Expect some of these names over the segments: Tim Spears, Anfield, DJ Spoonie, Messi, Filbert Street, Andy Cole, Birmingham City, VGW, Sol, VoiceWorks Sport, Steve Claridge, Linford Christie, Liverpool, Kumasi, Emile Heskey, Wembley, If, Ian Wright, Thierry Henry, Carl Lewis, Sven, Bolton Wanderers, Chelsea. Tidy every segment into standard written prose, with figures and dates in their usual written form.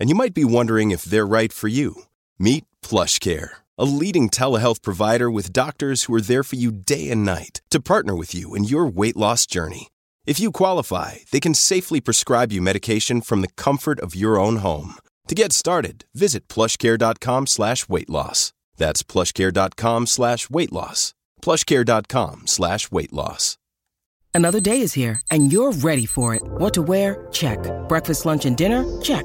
and you might be wondering if they're right for you. Meet Plush Care, a leading telehealth provider with doctors who are there for you day and night to partner with you in your weight loss journey. If you qualify, they can safely prescribe you medication from the comfort of your own home. To get started, visit plushcare.com/weight loss. That's plushcare.com/weight loss. plushcare.com/weight loss. Another day is here, and you're ready for it. What to wear? Check. Breakfast, lunch, and dinner? Check.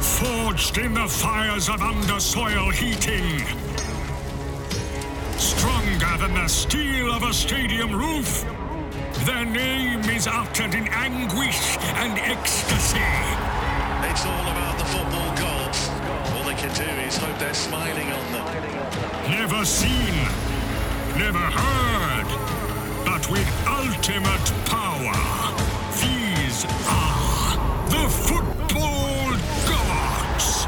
Forged in the fires of undersoil heating, stronger than the steel of a stadium roof, their name is uttered in anguish and ecstasy. It's all about the football gods. All they can do is hope they're smiling on them. Never seen, never heard, but with ultimate power, these are the Football Gods.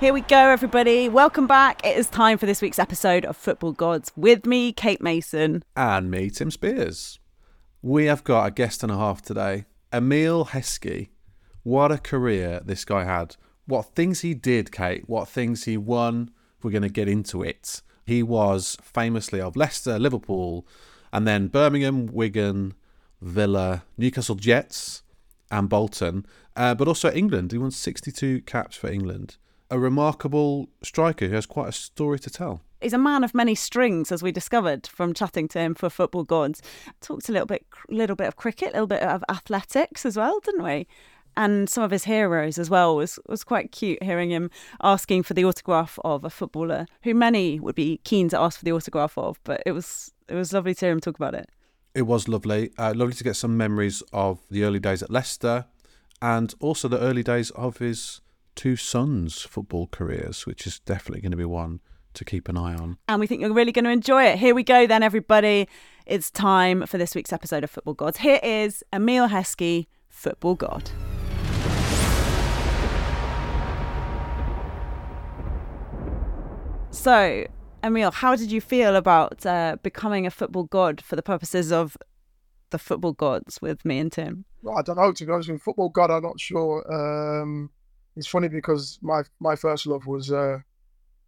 Here we go, everybody. Welcome back. It is time for this week's episode of Football Gods with me, Kate Mason. And me, Tim Spears. We have got a guest and a half today. Emile Heskey. What a career this guy had. What things he did, Kate. What things he won. We're going to get into it. He was famously of Leicester, Liverpool, and then Birmingham, Wigan, Villa, Newcastle Jets and Bolton, but also England. He won 62 caps for England. A remarkable striker who has quite a story to tell. He's a man of many strings, as we discovered from chatting to him for Football Gods. Talked a little bit of cricket, a little bit of athletics as well, didn't we? And some of his heroes as well. Was quite cute hearing him asking for the autograph of a footballer who many would be keen to ask for the autograph of, but it was lovely to hear him talk about it. It was lovely. Lovely to get some memories of the early days at Leicester and also the early days of his two sons' football careers, which is definitely going to be one to keep an eye on. And we think you're really going to enjoy it. Here we go then, everybody. It's time for this week's episode of Football Gods. Here is Emile Heskey, Football God. So, Emile, how did you feel about becoming a football god for the purposes of the Football Gods with me and Tim? Well, I don't know, to be honest with you. Football God, I'm not sure. It's funny because my first love was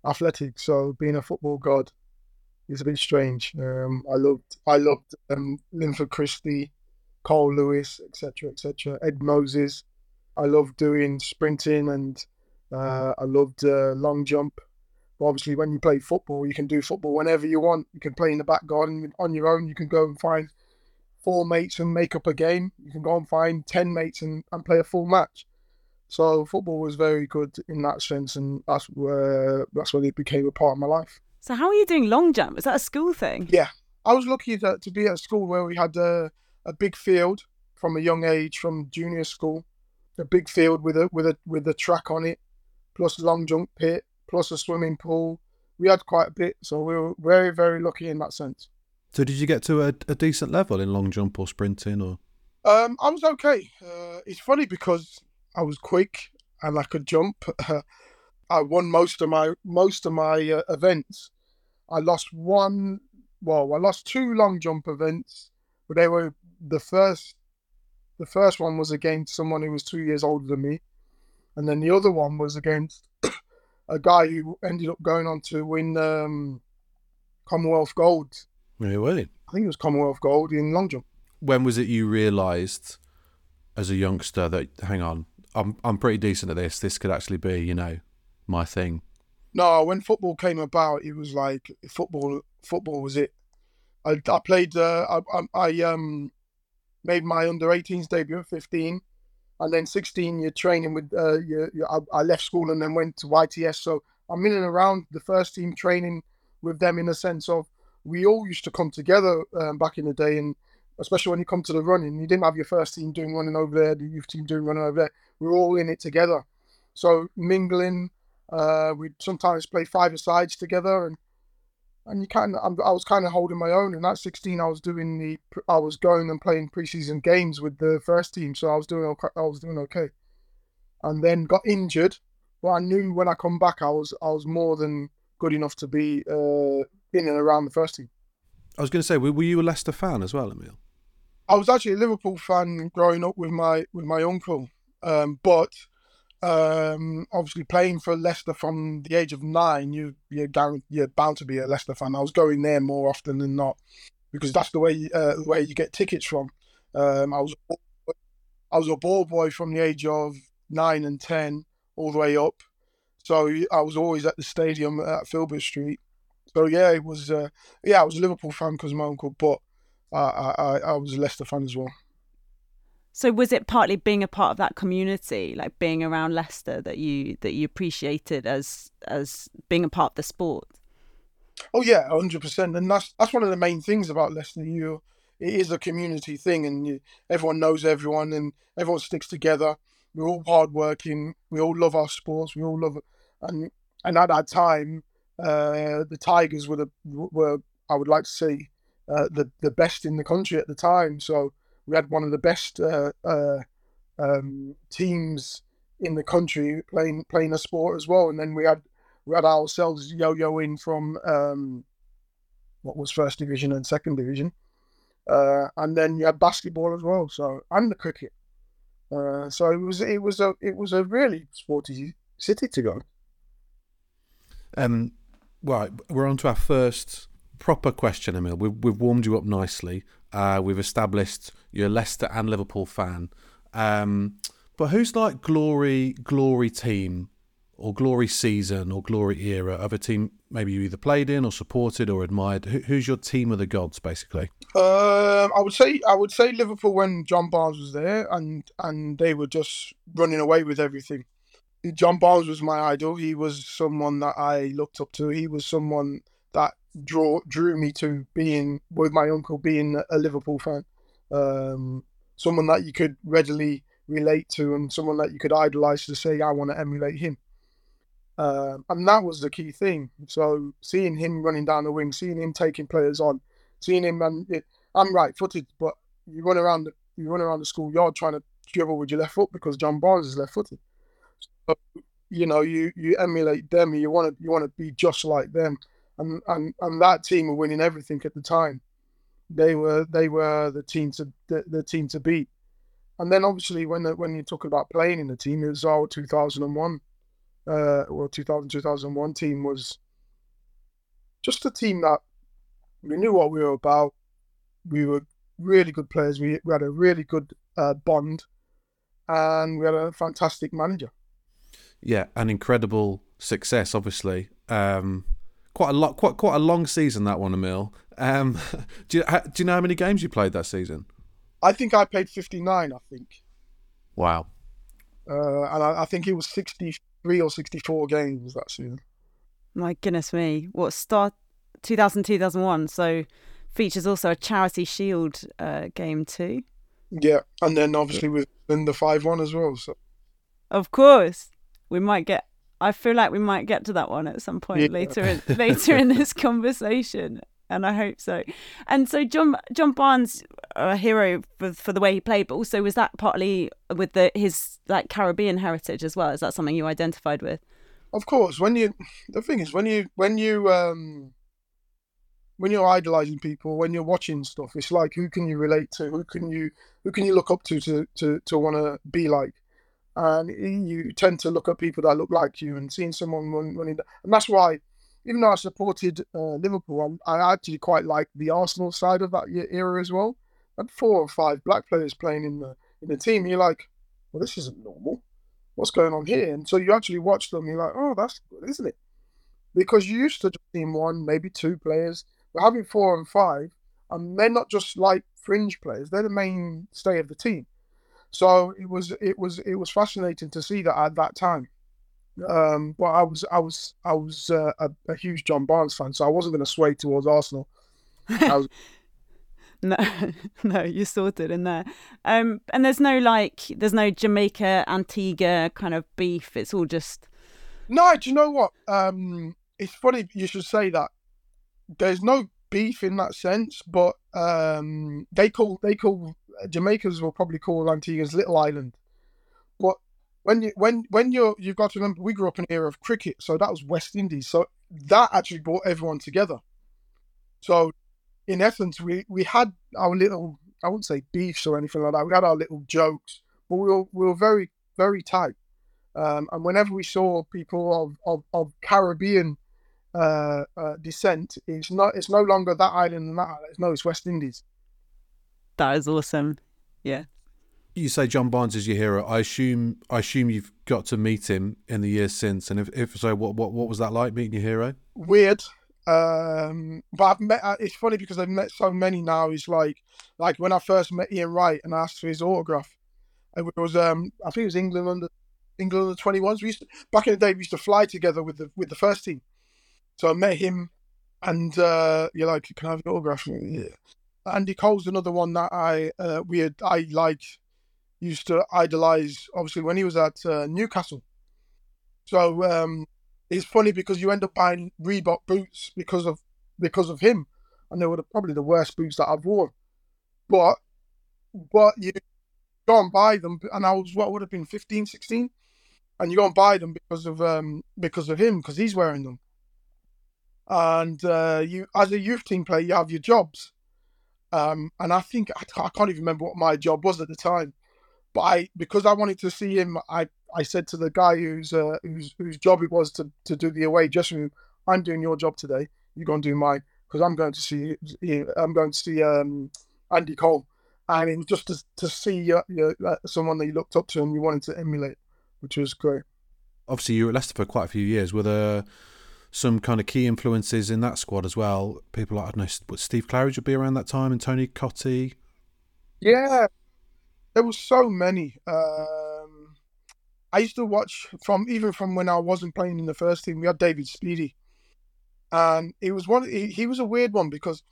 athletics, so being a football god is a bit strange. I loved Linford Christie, Carl Lewis, etc., etc., Ed Moses. I loved doing sprinting and I loved long jump. Obviously, when you play football, you can do football whenever you want. You can play in the back garden on your own. You can go and find four mates and make up a game. You can go and find 10 mates and play a full match. So football was very good in that sense, and that's where it became a part of my life. So how are you doing long jump? Was that a school thing? Yeah. I was lucky to be at a school where we had a big field from a young age, from junior school, a big field with a track on it, plus long jump pit, plus a swimming pool. We had quite a bit, so we were very, very lucky in that sense. So did you get to a decent level in long jump or sprinting? Or? I was okay. It's funny because I was quick and I could jump. I won most of my events. I lost two long jump events, but they were the first one was against someone who was 2 years older than me, and then the other one was against a guy who ended up going on to win Commonwealth Gold. Really? I think it was Commonwealth gold in long jump. When was it you realised as a youngster that, hang on, I'm pretty decent at this. This could actually be, you know, my thing. No, when football came about, it was like football was it. I played. I made my under-18s debut at 15, and then 16. You're training with. I left school and then went to YTS. So I'm in and around the first team training with them in the sense of we all used to come together back in the day, and especially when you come to the running, you didn't have your first team doing running over there, the youth team doing running over there. We're all in it together, so mingling. We'd sometimes play five-a-sides together, and you kind of, I was kind of holding my own. And at 16, I was going and playing preseason games with the first team, so I was doing okay. And then got injured, but I knew when I come back, I was more than good enough to be in and around the first team. I was going to say, were you a Leicester fan as well, Emile? I was actually a Liverpool fan growing up with my uncle, but. Obviously playing for Leicester from the age of 9, you're bound to be a Leicester fan. I was going there more often than not because that's the way you get tickets from. I was a ball boy from the age of 9 and 10 all the way up, so I was always at the stadium at Filbert Street. So yeah, it was I was a Liverpool fan because of my uncle, but I was a Leicester fan as well. So was it partly being a part of that community, like being around Leicester, that you appreciated as being a part of the sport? Oh yeah, 100%, and that's one of the main things about Leicester. It is a community thing, and everyone knows everyone, and everyone sticks together. We're all hardworking. We all love our sports. We all love it. And at that time, the Tigers were I would like to say the best in the country at the time. So. We had one of the best teams in the country playing a sport as well, and then we had ourselves yo-yoing from what was first division and second division, and then you had basketball as well, so and the cricket. So it was a really sporty city to go. Right, we're on to our first proper question, Emile. We've warmed you up nicely. We've established you're a Leicester and Liverpool fan. But who's like glory team or glory season or glory era of a team maybe you either played in or supported or admired? Who's your team of the gods, basically? I would say Liverpool when John Barnes was there, and they were just running away with everything. John Barnes was my idol. He was someone that I looked up to. He was someone that drew me to being with my uncle being a Liverpool fan, someone that you could readily relate to and someone that you could idolise to say I want to emulate him, and that was the key thing. So seeing him running down the wing, seeing him taking players on, seeing him, and I'm right-footed, but you run around the schoolyard trying to dribble with your left foot because John Barnes is left-footed. So, you know, you emulate them. You want to be just like them. And that team were winning everything at the time. They were the team to beat. And then obviously when you're talking about playing in the team, it was our 2001, 2001 team was just a team that we knew what we were about. We were really good players. We had a really good bond, and we had a fantastic manager. Yeah, an incredible success, obviously. Quite a long season, that one, Emile. Do you know how many games you played that season? I think I played 59. I think. Wow. And I think it was 63 or 64 games that season. My goodness me! What start 2002-2001? So features also a Charity Shield game too. Yeah, and then obviously within the 5-1 as well. So. Of course, we might get. I feel like we might get to that one at some point later in this conversation, and I hope so. And so John Barnes, a hero for the way he played, but also was that partly with his like Caribbean heritage as well? Is that something you identified with? Of course. When you're idolizing people, when you're watching stuff, it's like who can you relate to? Who can you look up to want to be like? And you tend to look at people that look like you, and seeing someone running, and that's why even though I supported Liverpool, I actually quite like the Arsenal side of that era as well. I had 4 or 5 black players playing in the team. You're like, well, this isn't normal. What's going on here? And so you actually watch them. You're like, oh, that's good, isn't it? Because you used to just team 1, maybe 2 players. We're having 4 and 5, and they're not just like fringe players. They're the mainstay of the team. So it was fascinating to see that at that time. But I was a huge John Barnes fan, so I wasn't going to sway towards Arsenal. No, you're sorted in there. And there's no Jamaica, Antigua kind of beef. It's all just. No, do you know what? It's funny you should say that. There's no beef in that sense, but they call Jamaicans will probably call Antiguans Little Island. But you've got to remember, we grew up in an era of cricket, so that was West Indies. So that actually brought everyone together. So in essence, we had our little, I wouldn't say beefs or anything like that. We had our little jokes, but we were very, very tight. And whenever we saw people of Caribbean descent, it's no longer that island and that island. No, it's West Indies. That is awesome. Yeah. You say John Barnes is your hero. I assume you've got to meet him in the years since. And if so, what was that like, meeting your hero? Weird. But it's funny because I've met so many now. It's like when I first met Ian Wright and I asked for his autograph, it was I think it was England under 21s. We used to, back in the day, we used to fly together with the first team. So I met him, and you're like, can I have an autograph? Yeah. Andy Cole's another one that I used to idolise, obviously, when he was at Newcastle. So it's funny because you end up buying Reebok boots because of him, and they were probably the worst boots that I've worn. But you go and buy them, and I was what would have been 15, 16, and you go and buy them because of him, because he's wearing them. And you, as a youth team player, you have your jobs. And I think I can't even remember what my job was at the time, but because I wanted to see him, I said to the guy whose job it was to do the away dressing room, I'm doing your job today. You go and do mine, because I'm going to see Andy Cole, and it was just to see someone that you looked up to and you wanted to emulate, which was great. Obviously, you were at Leicester for quite a few years with some kind of key influences in that squad as well. People like, I don't know, Steve Claridge would be around that time, and Tony Cottee. Yeah, there were so many. I used to watch even from when I wasn't playing in the first team. We had David Speedy, and he was one. He was a weird one because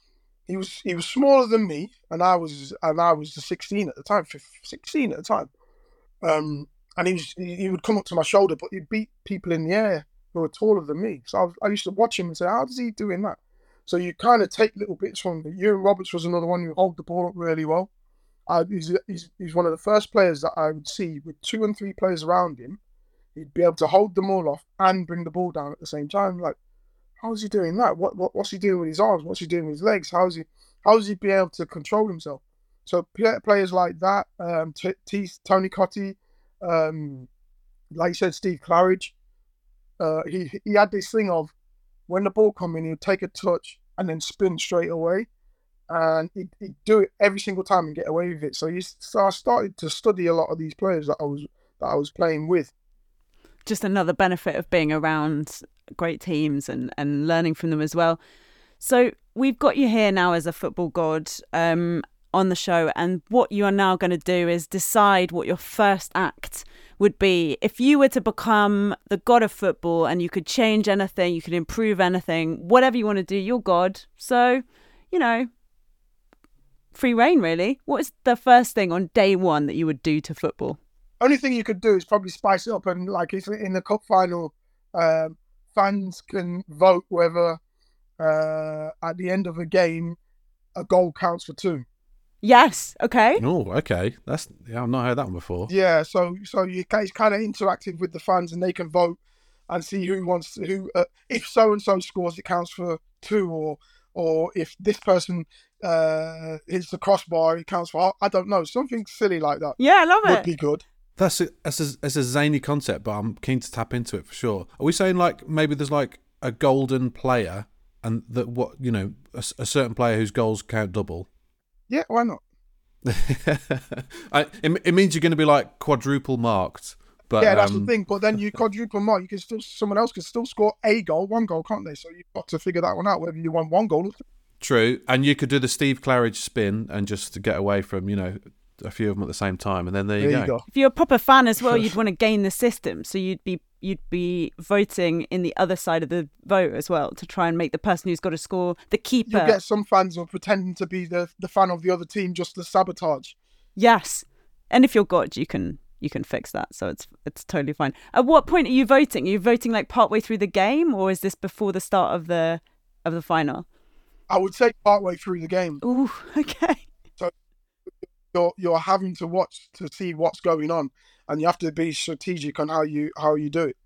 he was smaller than me, and I was 16 at the time, 16 at the time. And he would come up to my shoulder, but he'd beat people in the air who were taller than me. So I used to watch him and say, how does he doing that? So you kind of take little bits from him. Ewan Roberts was another one who held the ball up really well. He's one of the first players that I would see with 2 and 3 players around him. He'd be able to hold them all off and bring the ball down at the same time. Like, how is he doing that? What's he doing with his arms? What's he doing with his legs? How is he be able to control himself? So players like that, Tony Cottee, like you said, Steve Claridge. He had this thing of when the ball come in, he'd take a touch and then spin straight away, and he'd do it every single time and get away with it. So I started to study a lot of these players that I was playing with. Just another benefit of being around great teams and learning from them as well. So we've got you here now as a football god on the show, and what you are now going to do is decide what your first act would be. If you were to become the god of football and you could change anything, you could improve anything, whatever you want to do, you're god. So, you know, free reign, really. What is the first thing on day one that you would do to football? Only thing you could do is probably spice it up, and like in the cup final, fans can vote whether at the end of a game, a goal counts for 2. Yes. Okay. Oh, okay. That's I've not heard that one before. Yeah. So you it's kind of interactive with the fans, and they can vote and see who wants to, who. If so and so scores, it counts for 2, or if this person hits the crossbar, it counts for. I don't know, something silly like that. Yeah, I love it. Would be good. That's a zany concept, but I'm keen to tap into it for sure. Are we saying like maybe there's like a golden player, and that what you know, a certain player whose goals count double. Yeah, why not? It means you're going to be like quadruple marked. But, yeah, that's the thing. But then you quadruple mark, you can still someone else can still score one goal, can't they? So you've got to figure that one out whether you want one goal or two. True, and you could do the Steve Claridge spin and just to get away from a few of them at the same time, and then there you go. If you're a proper fan as well, you'd want to game the system, so you'd be voting in the other side of the vote as well to try and make the person who's got to score the keeper. You get some fans who are pretending to be the fan of the other team just to sabotage. Yes, and if you're God, you can fix that, so it's totally fine. At what point are you voting? Are you voting like partway through the game, or is this before the start of the final? I would say partway through the game. Ooh, okay. So you're having to watch to see what's going on, and you have to be strategic on how you do it.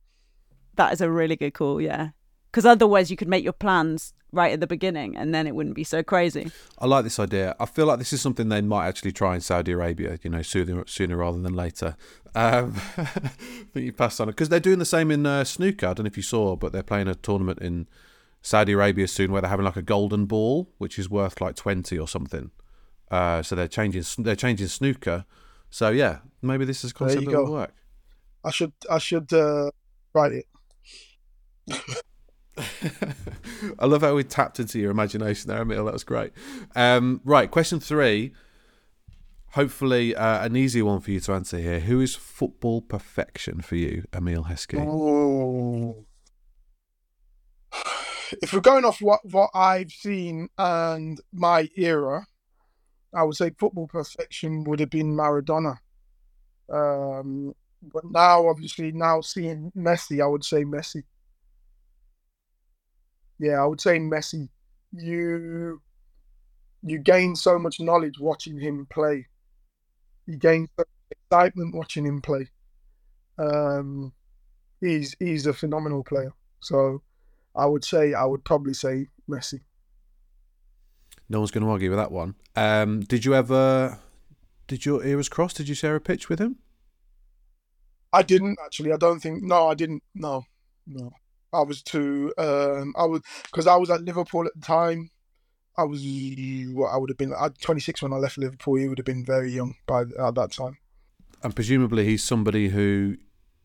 That is a really good call, yeah. Because otherwise you could make your plans right at the beginning and then it wouldn't be so crazy. I like this idea. I feel like this is something they might actually try in Saudi Arabia, sooner rather than later. I think you passed on it. Because they're doing the same in snooker. I don't know if you saw, but they're playing a tournament in Saudi Arabia soon where they're having like a golden ball, which is worth like 20 or something. So they're changing snooker. So yeah, maybe this is a concept that will work. I should write it. I love how we tapped into your imagination there, Emile. That was great. Right, question 3. Hopefully an easy one for you to answer here. Who is football perfection for you, Emile Heskey? Oh. If we're going off what I've seen and my era, I would say football perfection would have been Maradona. But now, obviously, seeing Messi, I would say Messi. Yeah, I would say Messi. You gain so much knowledge watching him play. You gain so much excitement watching him play. He's a phenomenal player. So I would probably say Messi. No one's going to argue with that one. Did your ears cross? Did you share a pitch with him? I didn't actually. I don't think. No, I didn't. No. I was too. Because I was at Liverpool at the time. I would have been 26 when I left Liverpool. He would have been very young at that time. And presumably, he's somebody who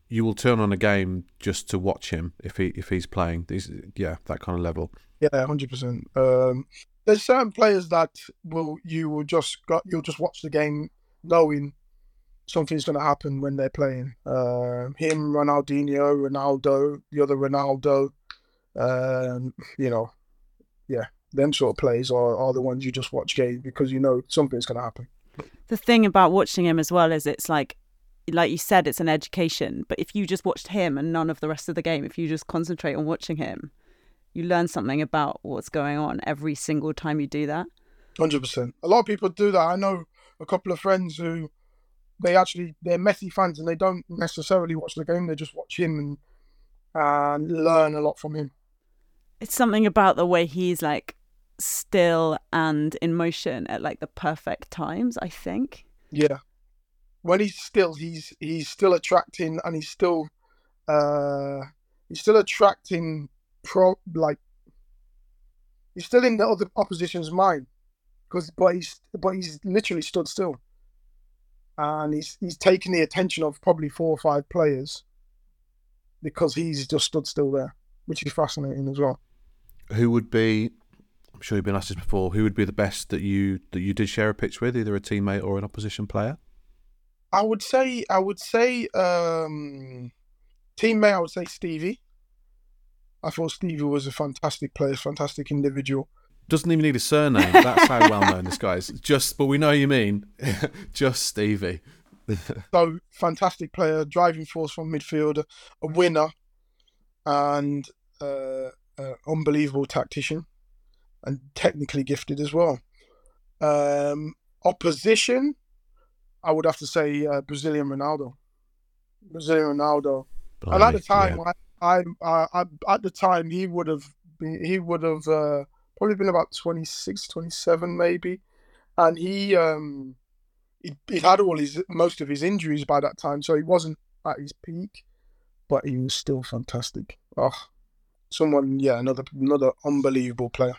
you will turn on a game just to watch him if he's playing. That kind of level. Yeah, 100%. There's certain players that you'll just watch the game knowing something's going to happen when they're playing. Him, Ronaldinho, Ronaldo, the other Ronaldo, them sort of players are the ones you just watch game because you know something's going to happen. The thing about watching him as well is it's like you said, it's an education. But if you just watched him and none of the rest of the game, if you just concentrate on watching him, you learn something about what's going on every single time you do that. 100%. A lot of people do that. I know a couple of friends who they're Messi fans and they don't necessarily watch the game. They just watch him and learn a lot from him. It's something about the way he's still and in motion at the perfect times, I think. Yeah. When he's still, he's still attracting, and he's still attracting he's still in the other opposition's mind, but he's literally stood still, and he's taken the attention of probably 4 or 5 players because he's just stood still there, which is fascinating as well. Who would be? I'm sure you've been asked this before. Who would be the best that you did share a pitch with, either a teammate or an opposition player? I would say teammate. I would say Stevie. I thought Stevie was a fantastic player, fantastic individual. Doesn't even need a surname. That's how well known this guy is. But we know you mean. Just Stevie. So, fantastic player, driving force from midfield, a winner, and unbelievable tactician, and technically gifted as well. Opposition, I would have to say Brazilian Ronaldo. Blimey, and at the time, yeah. At the time he would have probably been about 26, 27 maybe, and he had most of his injuries by that time, so he wasn't at his peak, but he was still fantastic. Oh, someone, yeah, another unbelievable player.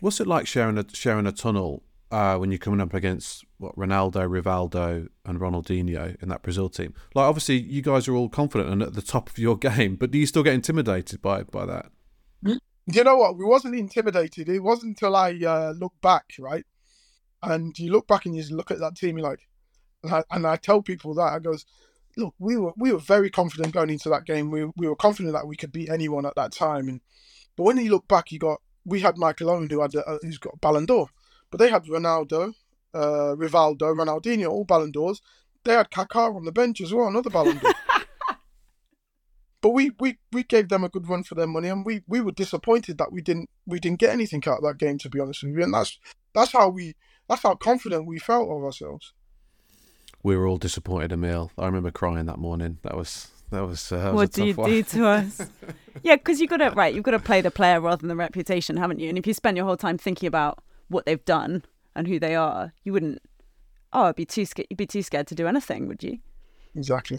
What's it like sharing a tunnel when you're coming up against Ronaldo, Rivaldo, and Ronaldinho in that Brazil team? Like, obviously, you guys are all confident and at the top of your game, but do you still get intimidated by that? You know what? We wasn't intimidated. It wasn't until I looked back, right? And you look back and you look at that team, you're like, and I tell people that, I goes, look, we were very confident going into that game. We were confident that we could beat anyone at that time. But when you look back, we had Michael Owen, who's got Ballon d'Or, but they had Ronaldo, Rivaldo, Ronaldinho, all Ballon d'Ors. They had Kaká on the bench as well, another Ballon d'Or. But we gave them a good run for their money, and we were disappointed that we didn't get anything out of that game, to be honest with you. And that's how confident we felt of ourselves. We were all disappointed, Emile. I remember crying that morning. That was what do you do to us? Yeah, because you've got to play the player rather than the reputation, haven't you? And if you spend your whole time thinking about what they've done and who they are, you wouldn't. Oh, I'd be too scared. You'd be too scared to do anything, would you? Exactly.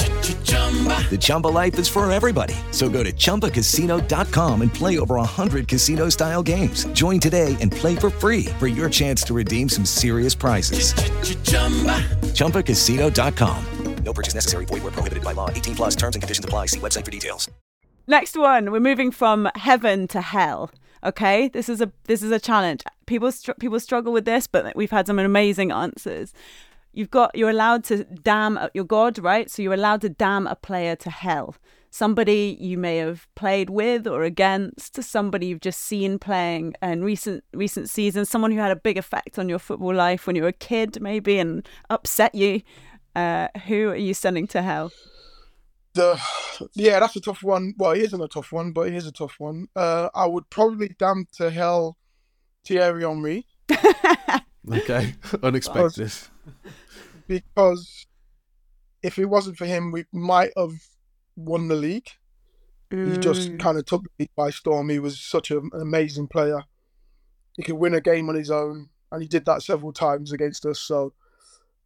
The Chumba life is for everybody. So go to ChumbaCasino.com and play over 100 casino-style games. Join today and play for free for your chance to redeem some serious prizes. ChumbaCasino.com. No purchase necessary. Void where prohibited by law. 18 plus terms and conditions apply. See website for details. Next one. We're moving from heaven to hell. Okay? This is a challenge. People struggle with this, but we've had some amazing answers. You're allowed to damn your God, right? So you're allowed to damn a player to hell. Somebody you may have played with or against, somebody you've just seen playing in recent seasons, someone who had a big effect on your football life when you were a kid, maybe, and upset you. Who are you sending to hell? That's a tough one. Well, it isn't a tough one, but it is a tough one. I would probably damn to hell Thierry Henry. Okay, unexpected. Because if it wasn't for him, we might have won the league. He just kind of took the league by storm. He was such an amazing player. He could win a game on his own, and he did that several times against us. So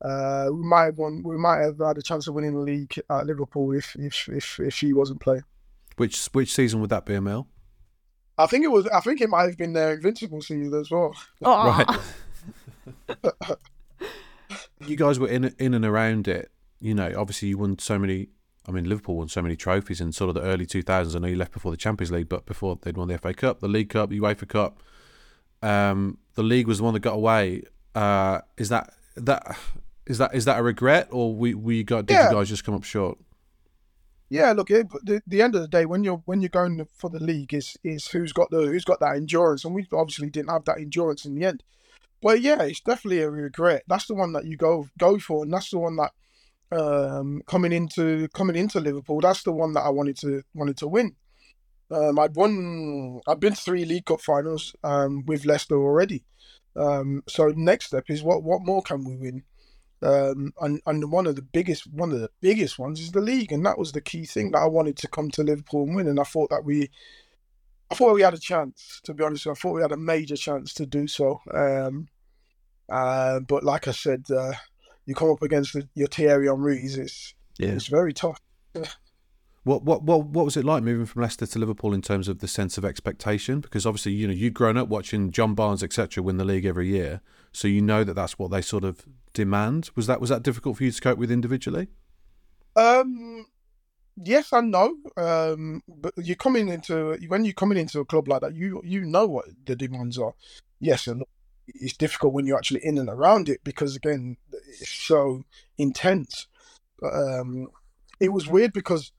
we might have had a chance of winning the league at Liverpool if he wasn't playing. Which season would that be, Emile? I think it might have been their Invincible season as well. Oh. Right. You guys were in and around it, you know. Obviously, you won so many. I mean, Liverpool won so many trophies in sort of the early 2000s. I know you left before the Champions League, but before they'd won the FA Cup, the League Cup, the UEFA Cup. The league was the one that got away. Is that a regret, or did you guys just come up short? Yeah, look, the end of the day, when you're going for the league, is who's got that endurance, and we obviously didn't have that endurance in the end. Well, yeah, it's definitely a regret. That's the one that you go for, and that's the one that coming into Liverpool, that's the one that I wanted to win. I've been to 3 League Cup finals with Leicester already. So next step is what more can we win? And one of the biggest ones is the league, and that was the key thing that I wanted to come to Liverpool and win. And I thought we had a chance, to be honest. I thought we had a major chance to do so. But like I said, you come up against your Thierry Henrys, it's very tough. What was it like moving from Leicester to Liverpool in terms of the sense of expectation? Because obviously, you know, you've grown up watching John Barnes, etc., win the league every year, so you know that that's what they sort of demand. Was that difficult for you to cope with individually? Yes and no. But when you're coming into a club like that, you know what the demands are. Yes and no. It's difficult when you're actually in and around it because, again, it's so intense. It was weird because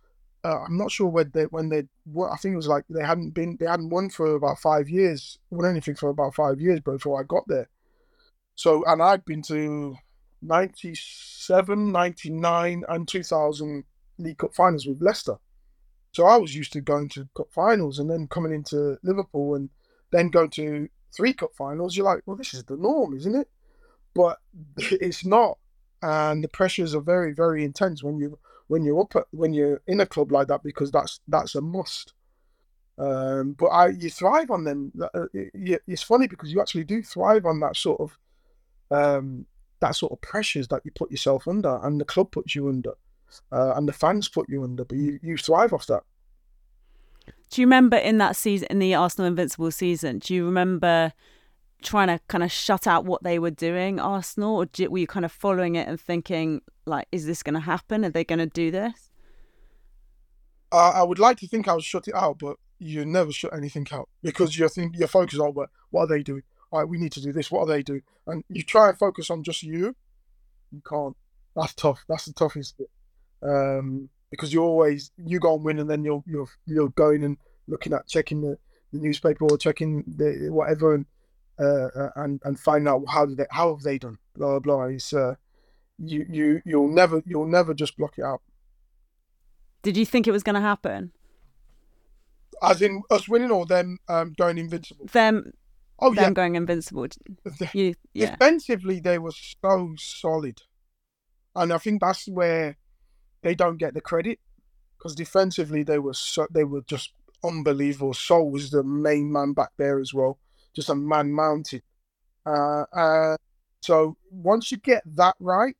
I'm not sure I think it was like they hadn't won for about 5 years, won anything for about 5 years before I got there. So, and I'd been to 97, 99 and 2000 League Cup finals with Leicester. So I was used to going to cup finals and then coming into Liverpool and then going to 3 cup finals. You're like, well, this is the norm, isn't it? But it's not. And the pressures are very, very intense when you're in a club like that, because that's a must. But you thrive on them. It's funny because you actually do thrive on that sort of pressures that you put yourself under, and the club puts you under, and the fans put you under. But you thrive off that. Do you remember in that season, in the Arsenal Invincible season, do you remember trying to kind of shut out what they were doing, Arsenal, or were you kind of following it and thinking, like, is this going to happen? Are they going to do this? I would like to think I would shut it out, but you never shut anything out because your focus on what are they doing? All right, we need to do this. What are they doing? And you try and focus on just you. You can't. That's tough. That's the toughest bit. Because you go and win, and then you're going and looking at checking the newspaper or checking the whatever, and find out how have they done, blah blah blah. It's you'll never just block it out. Did you think it was going to happen? As in us winning or them going invincible? Them going invincible. Defensively, they were so solid, and I think that's where they don't get the credit, because defensively they were just unbelievable. Sol was the main man back there as well, just a man mounted. So once you get that right,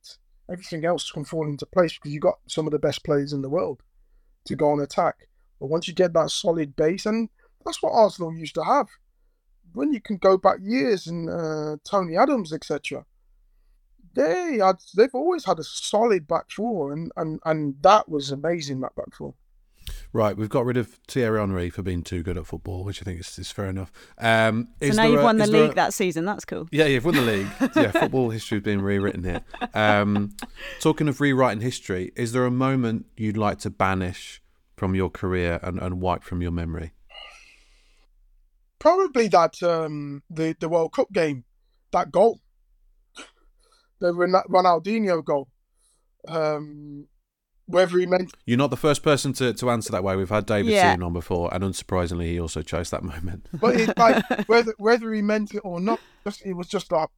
everything else can fall into place because you got some of the best players in the world to go and attack. But once you get that solid base, and that's what Arsenal used to have. When you can go back years and Tony Adams, etc., They've always had a solid back four, and that was amazing, that back four. Right, we've got rid of Thierry Henry for being too good at football, which I think is fair enough. So now you've won the league that season, that's cool. Yeah, you've won the league. Yeah, football history is being rewritten here. Talking of rewriting history, is there a moment you'd like to banish from your career and wipe from your memory? Probably that the World Cup game, that goal. The Ronaldinho goal. Whether he meant... You're not the first person to answer that way. We've had David Seaman on before, and unsurprisingly, he also chose that moment. But it's like, whether he meant it or not, it was just a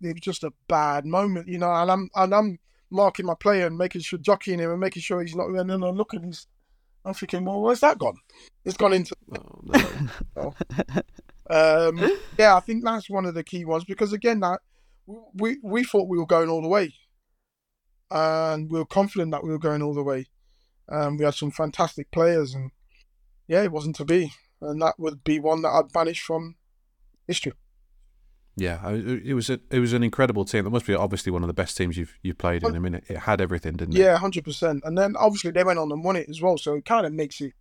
bad moment, you know. And I'm marking my player and making sure, jockeying him and making sure he's not. And then I'm looking, I'm thinking, well, where's that gone? It's gone into. Oh, no. I think that's one of the key ones because again that. We thought we were going all the way, and we were confident that we were going all the way. We had some fantastic players, and it wasn't to be. And that would be one that I'd banish from history. Yeah, it was an incredible team. That must be obviously one of the best teams you've played in. I mean, it had everything, didn't it? Yeah, 100%. And then obviously they went on and won it as well, so it kind of makes it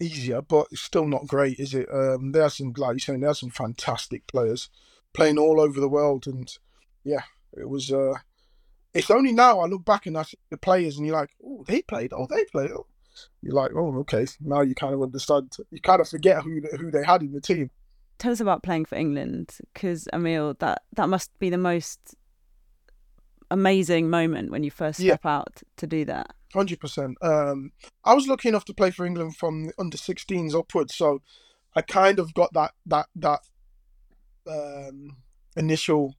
easier, but it's still not great, is it? There are some, like you're saying, there are some fantastic players playing all over the world, and it was. It's only now I look back and I see the players, and you're like, oh, they played, oh, they played. Oh. You're like, oh, okay. Now you kind of understand. You kind of forget who they had in the team. Tell us about playing for England, because Emile, that must be the most amazing moment when you first step out to do that. 100%. I was lucky enough to play for England from the under-16s upwards, so I kind of got that. Initial,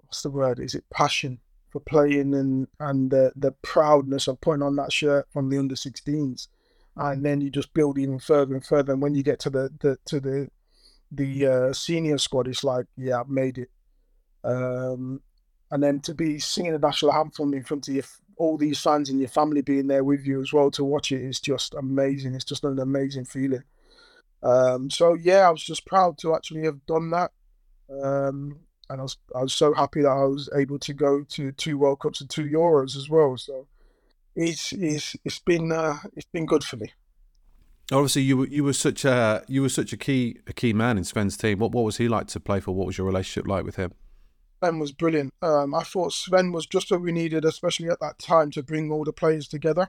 what's the word? Is it passion for playing and the proudness of putting on that shirt from the under-16s, and then you just build even further and further. And when you get to the senior squad, it's like, I've made it. And then to be singing the national anthem in front of your, all these fans and your family being there with you as well to watch it is just amazing. It's just an amazing feeling. So yeah, I was just proud to actually have done that. And I was so happy that I was able to go to 2 World Cups and 2 Euros as well. So it's been good for me. Obviously, you were such a key man in Sven's team. What was he like to play for? What was your relationship like with him? Sven was brilliant. I thought Sven was just what we needed, especially at that time, to bring all the players together.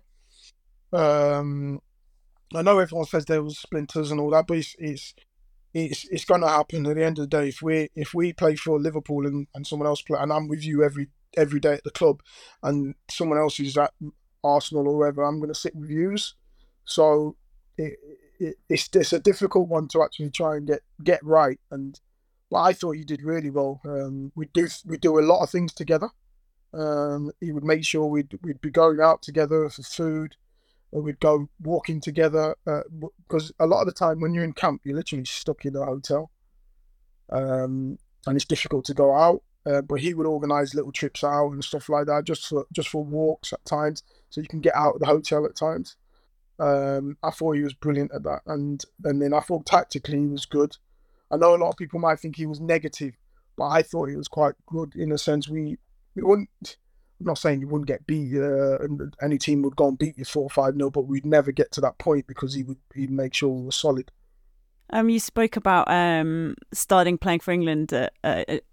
I know everyone says there was splinters and all that, but it's going to happen at the end of the day. If we play for Liverpool and someone else play, and I'm with you every day at the club, and someone else is at Arsenal or wherever, I'm going to sit with yous. So it's a difficult one to actually try and get right. And but I thought you did really well. We do a lot of things together. He would make sure we'd be going out together for food. We'd go walking together because a lot of the time when you're in camp, you're literally stuck in a hotel, and it's difficult to go out. But he would organise little trips out and stuff like that, just for walks at times, so you can get out of the hotel at times. I thought he was brilliant at that, and then I thought tactically he was good. I know a lot of people might think he was negative, but I thought he was quite good in a sense. We wouldn't. I'm not saying you wouldn't get beat, and any team would go and beat you 4-5-0, but we'd never get to that point because he'd make sure we were solid. You spoke about starting playing for England at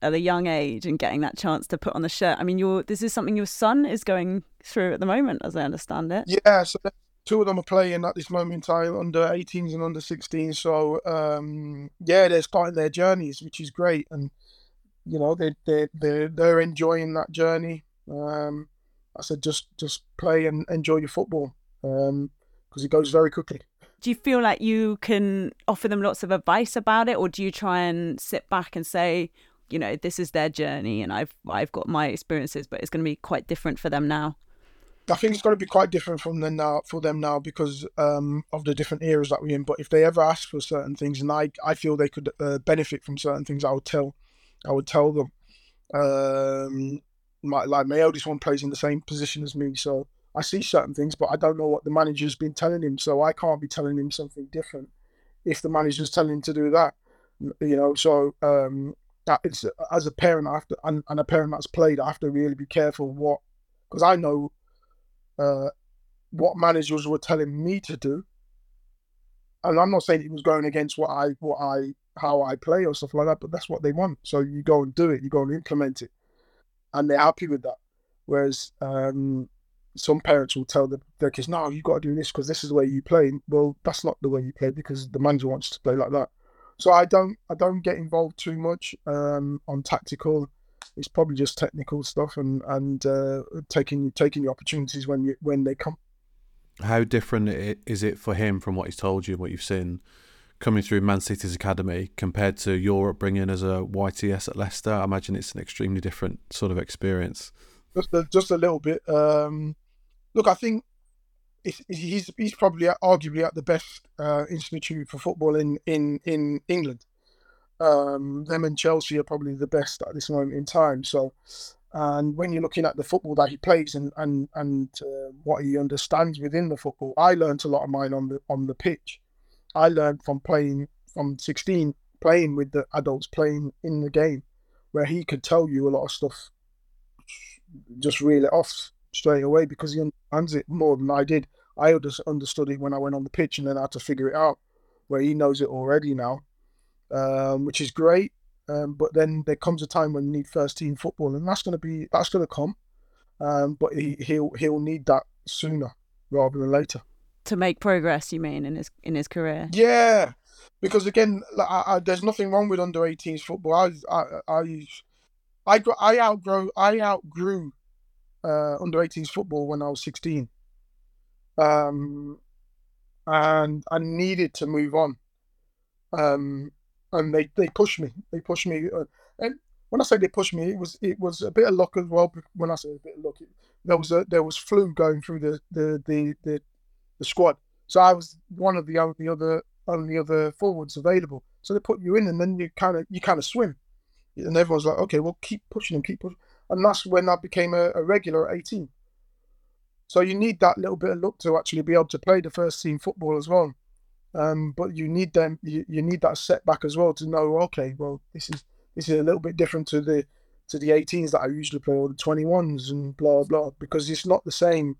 a young age and getting that chance to put on the shirt. I mean, this is something your son is going through at the moment, as I understand it. Yeah, so 2 of them are playing at this moment in time, under 18s and under 16s. So, yeah, they're starting their journeys, which is great. And, you know, they're enjoying that journey. I said, just play and enjoy your football, because it goes very quickly. Do you feel like you can offer them lots of advice about it, or do you try and sit back and say, you know, this is their journey and I've got my experiences, but it's going to be quite different for them now? I think it's going to be quite different for them now because of the different eras that we're in. But if they ever ask for certain things, and I feel they could benefit from certain things, I would tell them. My eldest one plays in the same position as me, so I see certain things, but I don't know what the manager's been telling him, so I can't be telling him something different if the manager's telling him to do that, you know. So that it's, as a parent, and a parent that's played, I have to really be careful because I know what managers were telling me to do, and I'm not saying it was going against how I play or stuff like that, but that's what they want. So you go and do it, you go and implement it. And they're happy with that. Whereas some parents will tell their kids, no, you've got to do this because this is the way you play. Well, that's not the way you play because the manager wants to play like that. So I don't get involved too much on tactical. It's probably just technical stuff and taking the opportunities when they come. How different is it for him from what he's told you and what you've seen coming through Man City's academy compared to your upbringing as a YTS at Leicester? I imagine it's an extremely different sort of experience. Just a little bit. Look, I think he's probably arguably at the best institute for football in England. Them and Chelsea are probably the best at this moment in time. So, and when you're looking at the football that he plays and what he understands within the football, I learnt a lot of mine on the pitch. I learned from playing from 16, playing with the adults, playing in the game, where he could tell you a lot of stuff, just reel it off straight away because he understands it more than I did. I just understood it when I went on the pitch and then I had to figure it out, where he knows it already now, which is great. But then there comes a time when you need first team football, and that's going to come. But he'll need that sooner rather than later. To make progress, you mean, in his career? Yeah, because again, there's nothing wrong with under 18s football. I outgrew under 18s football when I was 16, and I needed to move on. And they pushed me, and when I say they pushed me, it was a bit of luck as well. When I say a bit of luck, there was flu going through the squad, so I was one of the other forwards available. So they put you in, and then you kind of swim, And everyone's like, okay, well, keep pushing him, keep pushing. And that's when I became a regular at 18. So you need that little bit of luck to actually be able to play the first team football as well. But you need them. You need that setback as well to know, okay, well, this is a little bit different to the 18s that I usually play, or the 21s and blah, blah, because it's not the same.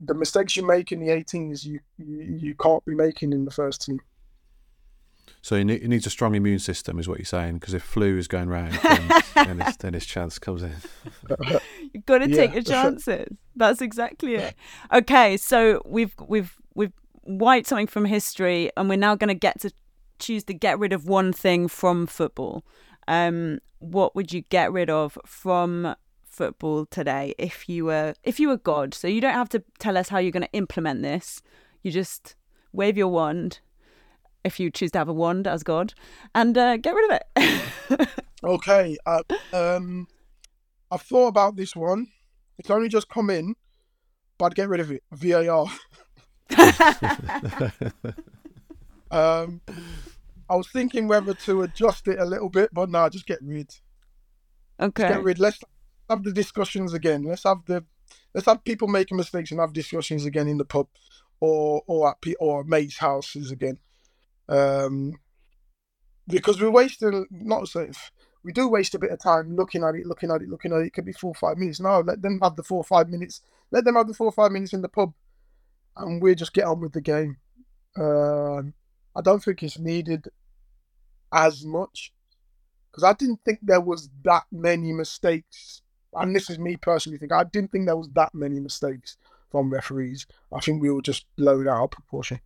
The mistakes you make in the 18s, you can't be making in the first team. So it needs a strong immune system, is what you're saying, because if flu is going round, then his chance comes in. You've got to take your chances. That's exactly it. Okay, so we've wiped something from history, and we're now going to get to choose to get rid of one thing from football. What would you get rid of from football today if you were God? So you don't have to tell us how you're going to implement this. You just wave your wand, if you choose to have a wand as God, and get rid of it. Okay. I've thought about this one. It's only just come in, but I'd get rid of it. VAR. I was thinking whether to adjust it a little bit, but no, just get rid. Okay. Just get rid. Let's have the discussions again. Let's have people making mistakes and have discussions again in the pub or at mates' houses again. Because we're wasting, not safe. We do waste a bit of time looking at it. It could be 4 or 5 minutes. No, let them have the 4 or 5 minutes in the pub, and we'll just get on with the game. I don't think it's needed as much, because I didn't think there was that many mistakes. And this is me personally thinking. I didn't think there was that many mistakes from referees. I think we were just blown out of proportion.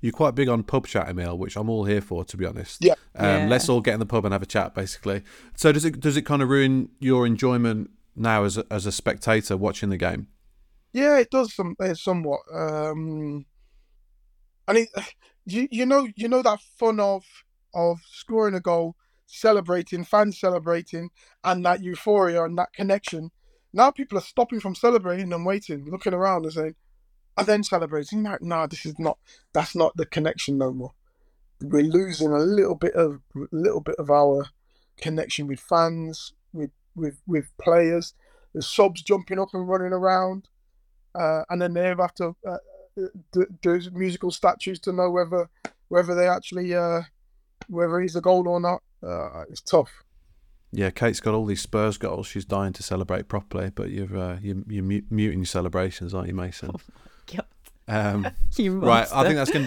You're quite big on pub chat, Emile, which I'm all here for, to be honest. Yeah. Let's all get in the pub and have a chat, basically. So does it kind of ruin your enjoyment now as a spectator watching the game? Yeah, it does somewhat. You know that fun of scoring a goal, celebrating, fans celebrating, and that euphoria and that connection. Now people are stopping from celebrating and waiting, looking around and saying, and then celebrating. No, that's not the connection no more. We're losing a little bit of our connection with fans, with players. The subs jumping up and running around, and then they have to do musical statues to know whether they actually whether he's a goal or not. It's tough. Yeah, Kate's got all these Spurs goals. She's dying to celebrate properly, but you're muting celebrations, aren't you, Mason? Oh my God. Right, I think that's going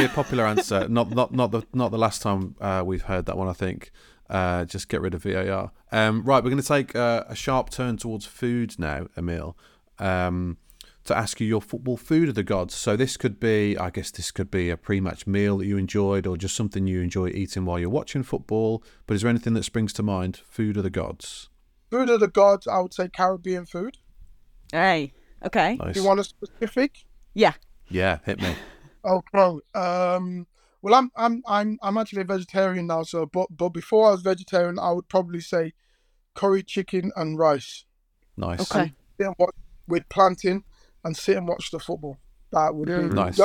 to be a popular answer. Not the last time we've heard that one. I think just get rid of VAR. Right, we're going to take a sharp turn towards food now, Emile. To ask you your football food of the gods. So this could be a pre-match meal that you enjoyed, or just something you enjoy eating while you're watching football. But is there anything that springs to mind? Food of the gods. Food of the gods. I would say Caribbean food. Hey, okay. Nice. Do you want a specific? Yeah, hit me. Oh, bro. Well, I'm actually a vegetarian now. So, but before I was vegetarian, I would probably say curry chicken and rice. Nice. Okay. With plantain, and sit and watch the football. That would be nice. The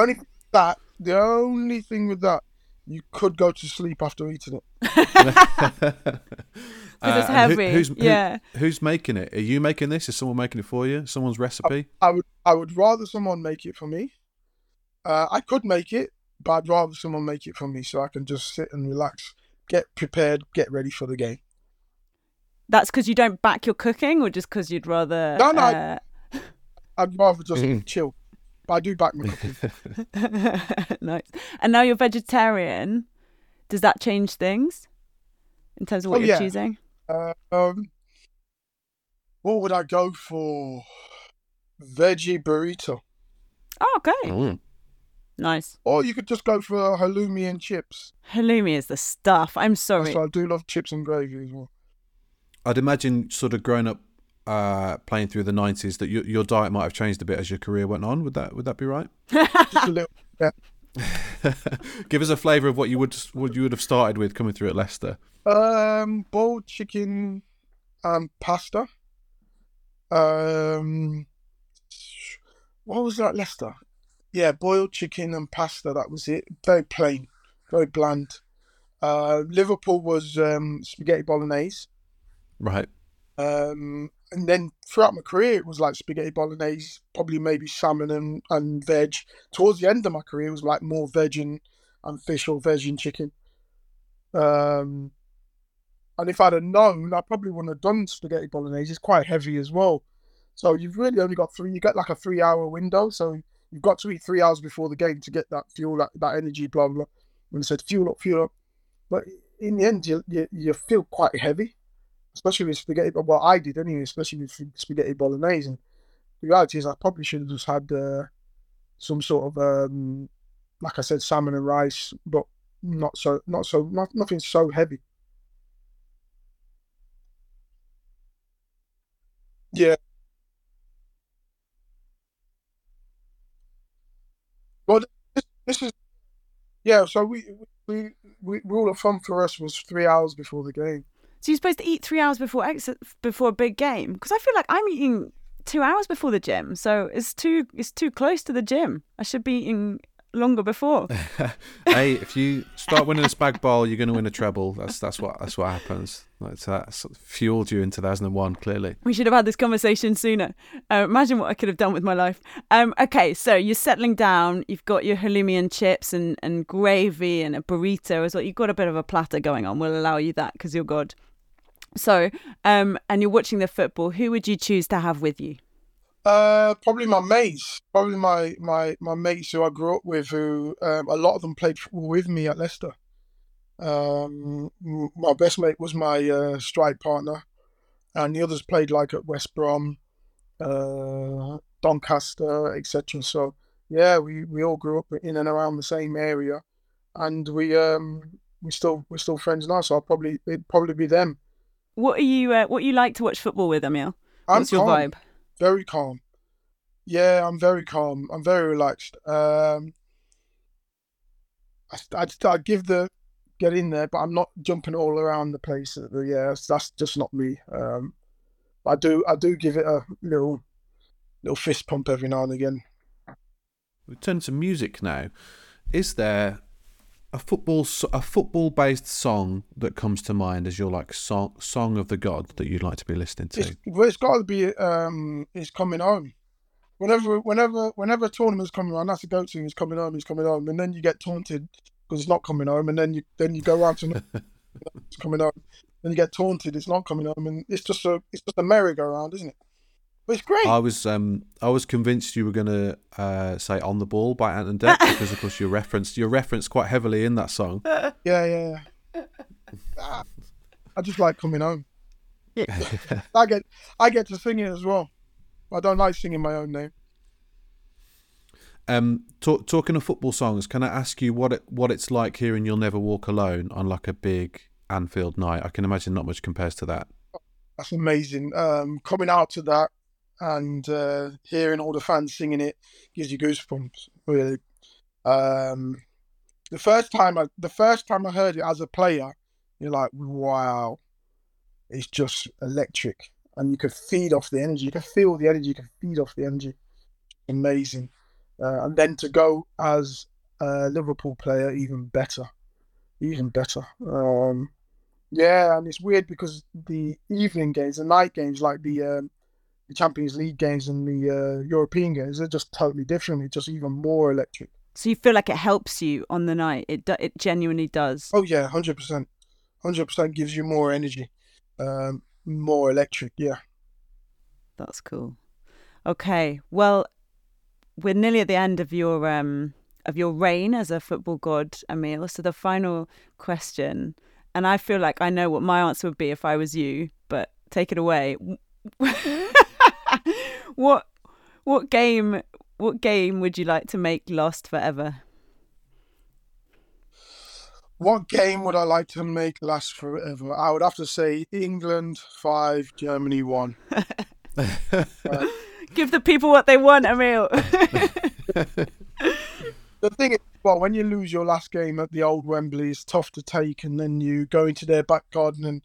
only thing with that, you could go to sleep after eating it. It's heavy. Who's making it? Are you making this? Is someone making it for you? Someone's recipe? I would rather someone make it for me. I could make it, but I'd rather someone make it for me so I can just sit and relax, get prepared, get ready for the game. That's because you don't back your cooking, or just because you'd rather... No. I'd rather just chill, but I do back my cooking. Nice. And now you're vegetarian. Does that change things in terms of what you're choosing? What would I go for? Veggie burrito. Oh, okay. Nice. Or you could just go for halloumi and chips. Halloumi is the stuff. I'm sorry. So I do love chips and gravy as well. I'd imagine sort of growing up playing through the 90s, that your diet might have changed a bit as your career went on. Would that be right? Just a little, yeah. Give us a flavour of what you would have started with coming through at Leicester. Boiled chicken and pasta. What was that, Leicester? Yeah, boiled chicken and pasta. That was it. Very plain, very bland. Liverpool was spaghetti bolognese. Right. And then throughout my career, it was like spaghetti bolognese, probably maybe salmon and veg. Towards the end of my career, it was like more veg and fish or veg and chicken. And if I'd have known, I probably wouldn't have done spaghetti bolognese. It's quite heavy as well. So you've really only got you get like a 3-hour window. So you've got to eat 3 hours before the game to get that fuel, that energy, blah, blah, blah. When I said fuel up. But in the end, you feel quite heavy. Especially with spaghetti, well, I did anyway, especially with spaghetti bolognese. And the reality is I probably should have just had some sort of, like I said, salmon and rice, but nothing so heavy. Yeah. Well, this is, yeah, so we rule of thumb for us was 3 hours before the game. So you're supposed to eat 3 hours before a big game? Because I feel like I'm eating 2 hours before the gym, so it's too close to the gym. I should be eating longer before. Hey, if you start winning a spag bol, you're going to win a treble. That's what happens. That's fueled you in 2001. Clearly, we should have had this conversation sooner. Imagine what I could have done with my life. Okay, so you're settling down. You've got your halloumi and chips and gravy and a burrito as well. You've got a bit of a platter going on. We'll allow you that because you're good. So, and you're watching the football. Who would you choose to have with you? Probably my mates. Probably my mates who I grew up with. Who a lot of them played football with me at Leicester. My best mate was my stride partner, and the others played like at West Brom, Doncaster, etc. So yeah, we all grew up in and around the same area, and we're still friends now. So it'd probably be them. What you like to watch football with, Emile? What's your vibe? Very calm. Yeah, I'm very calm. I'm very relaxed. I'd give the get in there, but I'm not jumping all around the place. Yeah, that's just not me. I do give it a little fist pump every now and again. We turn to music now. Is there a football-based song that comes to mind as your like song of the god that you'd like to be listening to? It's got to be "It's Coming Home." Whenever a tournament's coming around, that's a go-to. It's coming home. It's coming home, and then you get taunted because it's not coming home, and then you go around to it's coming home, and you get taunted. It's not coming home, and it's just a merry-go-round, isn't it? But it's great. I was convinced you were going to say "On the Ball" by Ant and Dec because, of course, you're referenced quite heavily in that song. Yeah. I just like coming home. Yeah. I get to sing it as well. I don't like singing my own name. Talking of football songs, can I ask you what it's like hearing "You'll Never Walk Alone" on like a big Anfield night? I can imagine not much compares to that. That's amazing. Coming out to that. And hearing all the fans singing it gives you goosebumps, really. The first time I heard it as a player, you're like, wow, it's just electric. And you could feed off the energy. You can feel the energy. You can feed off the energy. Amazing. And then to go as a Liverpool player, even better. Yeah, and it's weird because the evening games, the night games, like the Champions League games and the European games, they're just totally different. It's just even more electric. So you feel like it helps you on the night. It genuinely does. Oh yeah, 100%. 100% gives you more energy, more electric. Yeah, that's cool. Okay, well, we're nearly at the end of your reign as a football god, Emile. So the final question, and I feel like I know what my answer would be if I was you, but take it away. What game would you like to make lost forever? What game would I like to make last forever? I would have to say England 5, Germany 1. Give the people what they want, Emile. The thing is, well, when you lose your last game at the old Wembley, it's tough to take, and then you go into their back garden and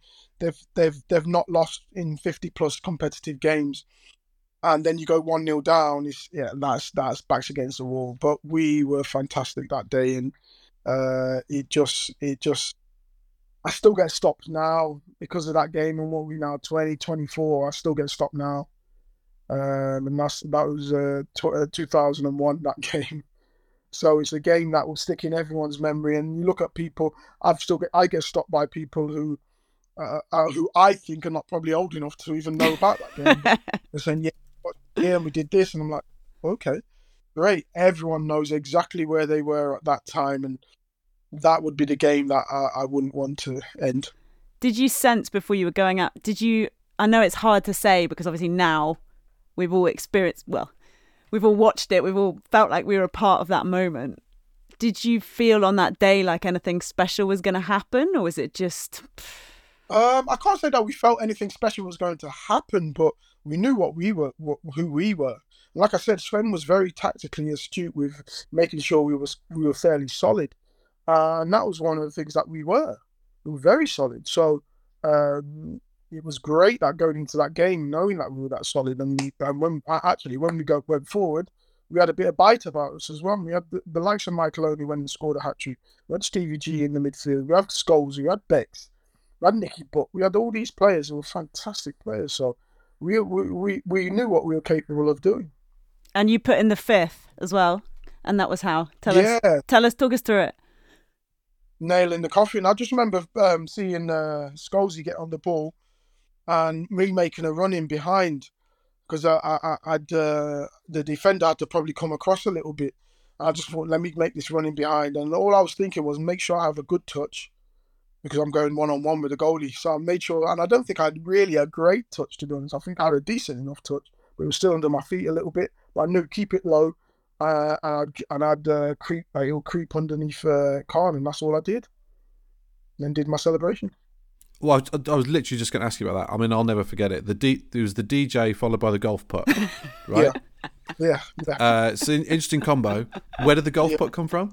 they've not lost in 50+ competitive games. And then you go 1-0 down. That's backs against the wall. But we were fantastic that day, and it just I still get stopped now because of that game. And what we now 2024, I still get stopped now. And that was 2001, that game. So it's a game that will stick in everyone's memory. And you look at people, I get stopped by people who I think are not probably old enough to even know about that game. They're saying, yeah, and we did this. And I'm like, okay, great. Everyone knows exactly where they were at that time. And that would be the game that I wouldn't want to end. Did you sense before you were going up, I know it's hard to say because obviously now we've all experienced, we've all watched it, we've all felt like we were a part of that moment. Did you feel on that day like anything special was going to happen, or was it just... I can't say that we felt anything special was going to happen, but we knew who we were. Like I said, Sven was very tactically astute with making sure we were fairly solid. And that was one of the things that we were. We were very solid. So it was great that going into that game, knowing that we were that solid. And when we went forward, we had a bit of bite about us as well. We had the likes of Michael Owen, who went and scored a hat-trick. We had Stevie G in the midfield. We had Scholes. We had Bex. We had Nicky Butt. We had all these players who were fantastic players. So we knew what we were capable of doing. And you put in the fifth as well. And that was how. Talk us through it. Nail in the coffin. I just remember seeing Scholesy get on the ball and me making a run in behind, because I'd the defender had to probably come across a little bit. I just thought, let me make this run in behind, and all I was thinking was make sure I have a good touch because I'm going one-on-one with the goalie. So I made sure, and I don't think I had really a great touch, to be honest. I think I had a decent enough touch, but it was still under my feet a little bit. But I knew keep it low. I'd creep underneath Khan, and that's all I did. Then did my celebration. Well, I was literally just going to ask you about that. I mean, I'll never forget it. There was the DJ followed by the golf putt, right? Yeah. Exactly. It's an interesting combo. Where did the golf putt come from?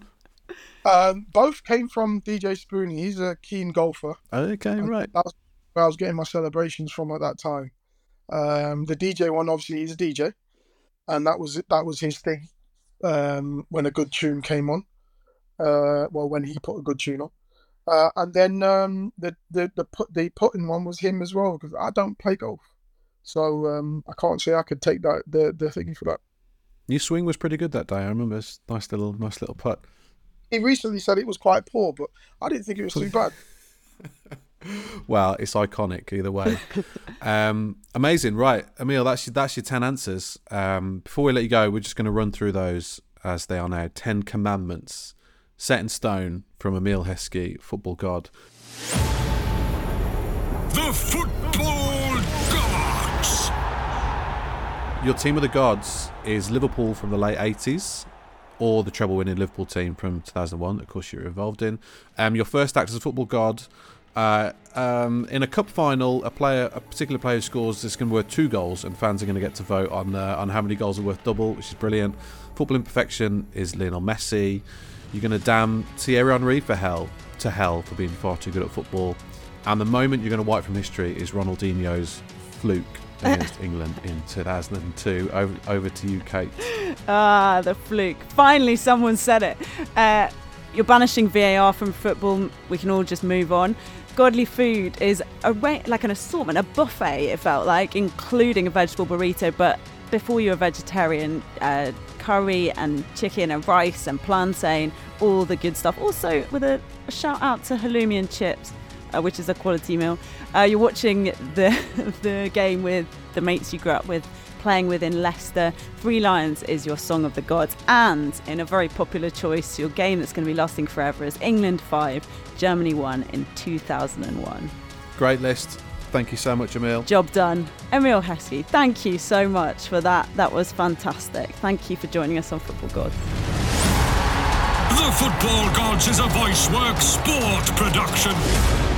Both came from DJ Spoonie. He's a keen golfer. Okay, right. That's where I was getting my celebrations from at that time. The DJ one, obviously, he's a DJ, and that was his thing. When a good tune came on, when he put a good tune on, and then the putting one was him as well, because I don't play golf, so I can't say I could take that the thing for that. Your swing was pretty good that day. I remember, it's nice little putt. He recently said it was quite poor, but I didn't think it was too bad. Well, it's iconic either way. Amazing, right, Emile? That's your 10 answers. Before we let you go, we're just going to run through those as they are now. 10 commandments set in stone from Emile Heskey, Football God. The Football Gods. Your team of the gods is Liverpool from the late 80s, or the treble-winning Liverpool team from 2001. Of course, you're involved in. Your first act as a football god. In a cup final, a particular player who scores is going to be worth 2 goals, and fans are going to get to vote on how many goals are worth double, which is brilliant. Football imperfection is Lionel Messi. You're going to damn Thierry Henry to hell for being far too good at football. And the moment you're going to wipe from history is Ronaldinho's fluke against England in 2002. Over to you, Kate. The fluke. Finally, someone said it. You're banishing VAR from football. We can all just move on. Godly food is like an assortment, a buffet, it felt like, including a vegetable burrito. But before you were vegetarian, curry and chicken and rice and plantain, all the good stuff. Also, with a shout out to halloumi and chips, which is a quality meal. You're watching the game with the mates you grew up with, playing with in Leicester. 3 Lions is your song of the gods, and in a very popular choice, your game that's going to be lasting forever is England 5, Germany 1 in 2001. Great list. Thank you so much, Emile. Job done. Emile Heskey, thank you so much for that. That was fantastic. Thank you for joining us on Football Gods. The Football Gods is a VoiceWorks Sport production.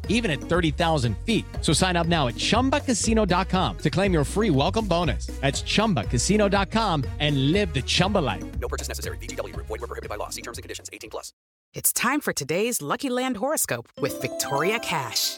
even at 30,000 feet. So sign up now at ChumbaCasino.com to claim your free welcome bonus. That's ChumbaCasino.com and live the Chumba life. No purchase necessary. VGW. Void where prohibited by law. See terms and conditions. 18+. It's time for today's Lucky Land horoscope with Victoria Cash.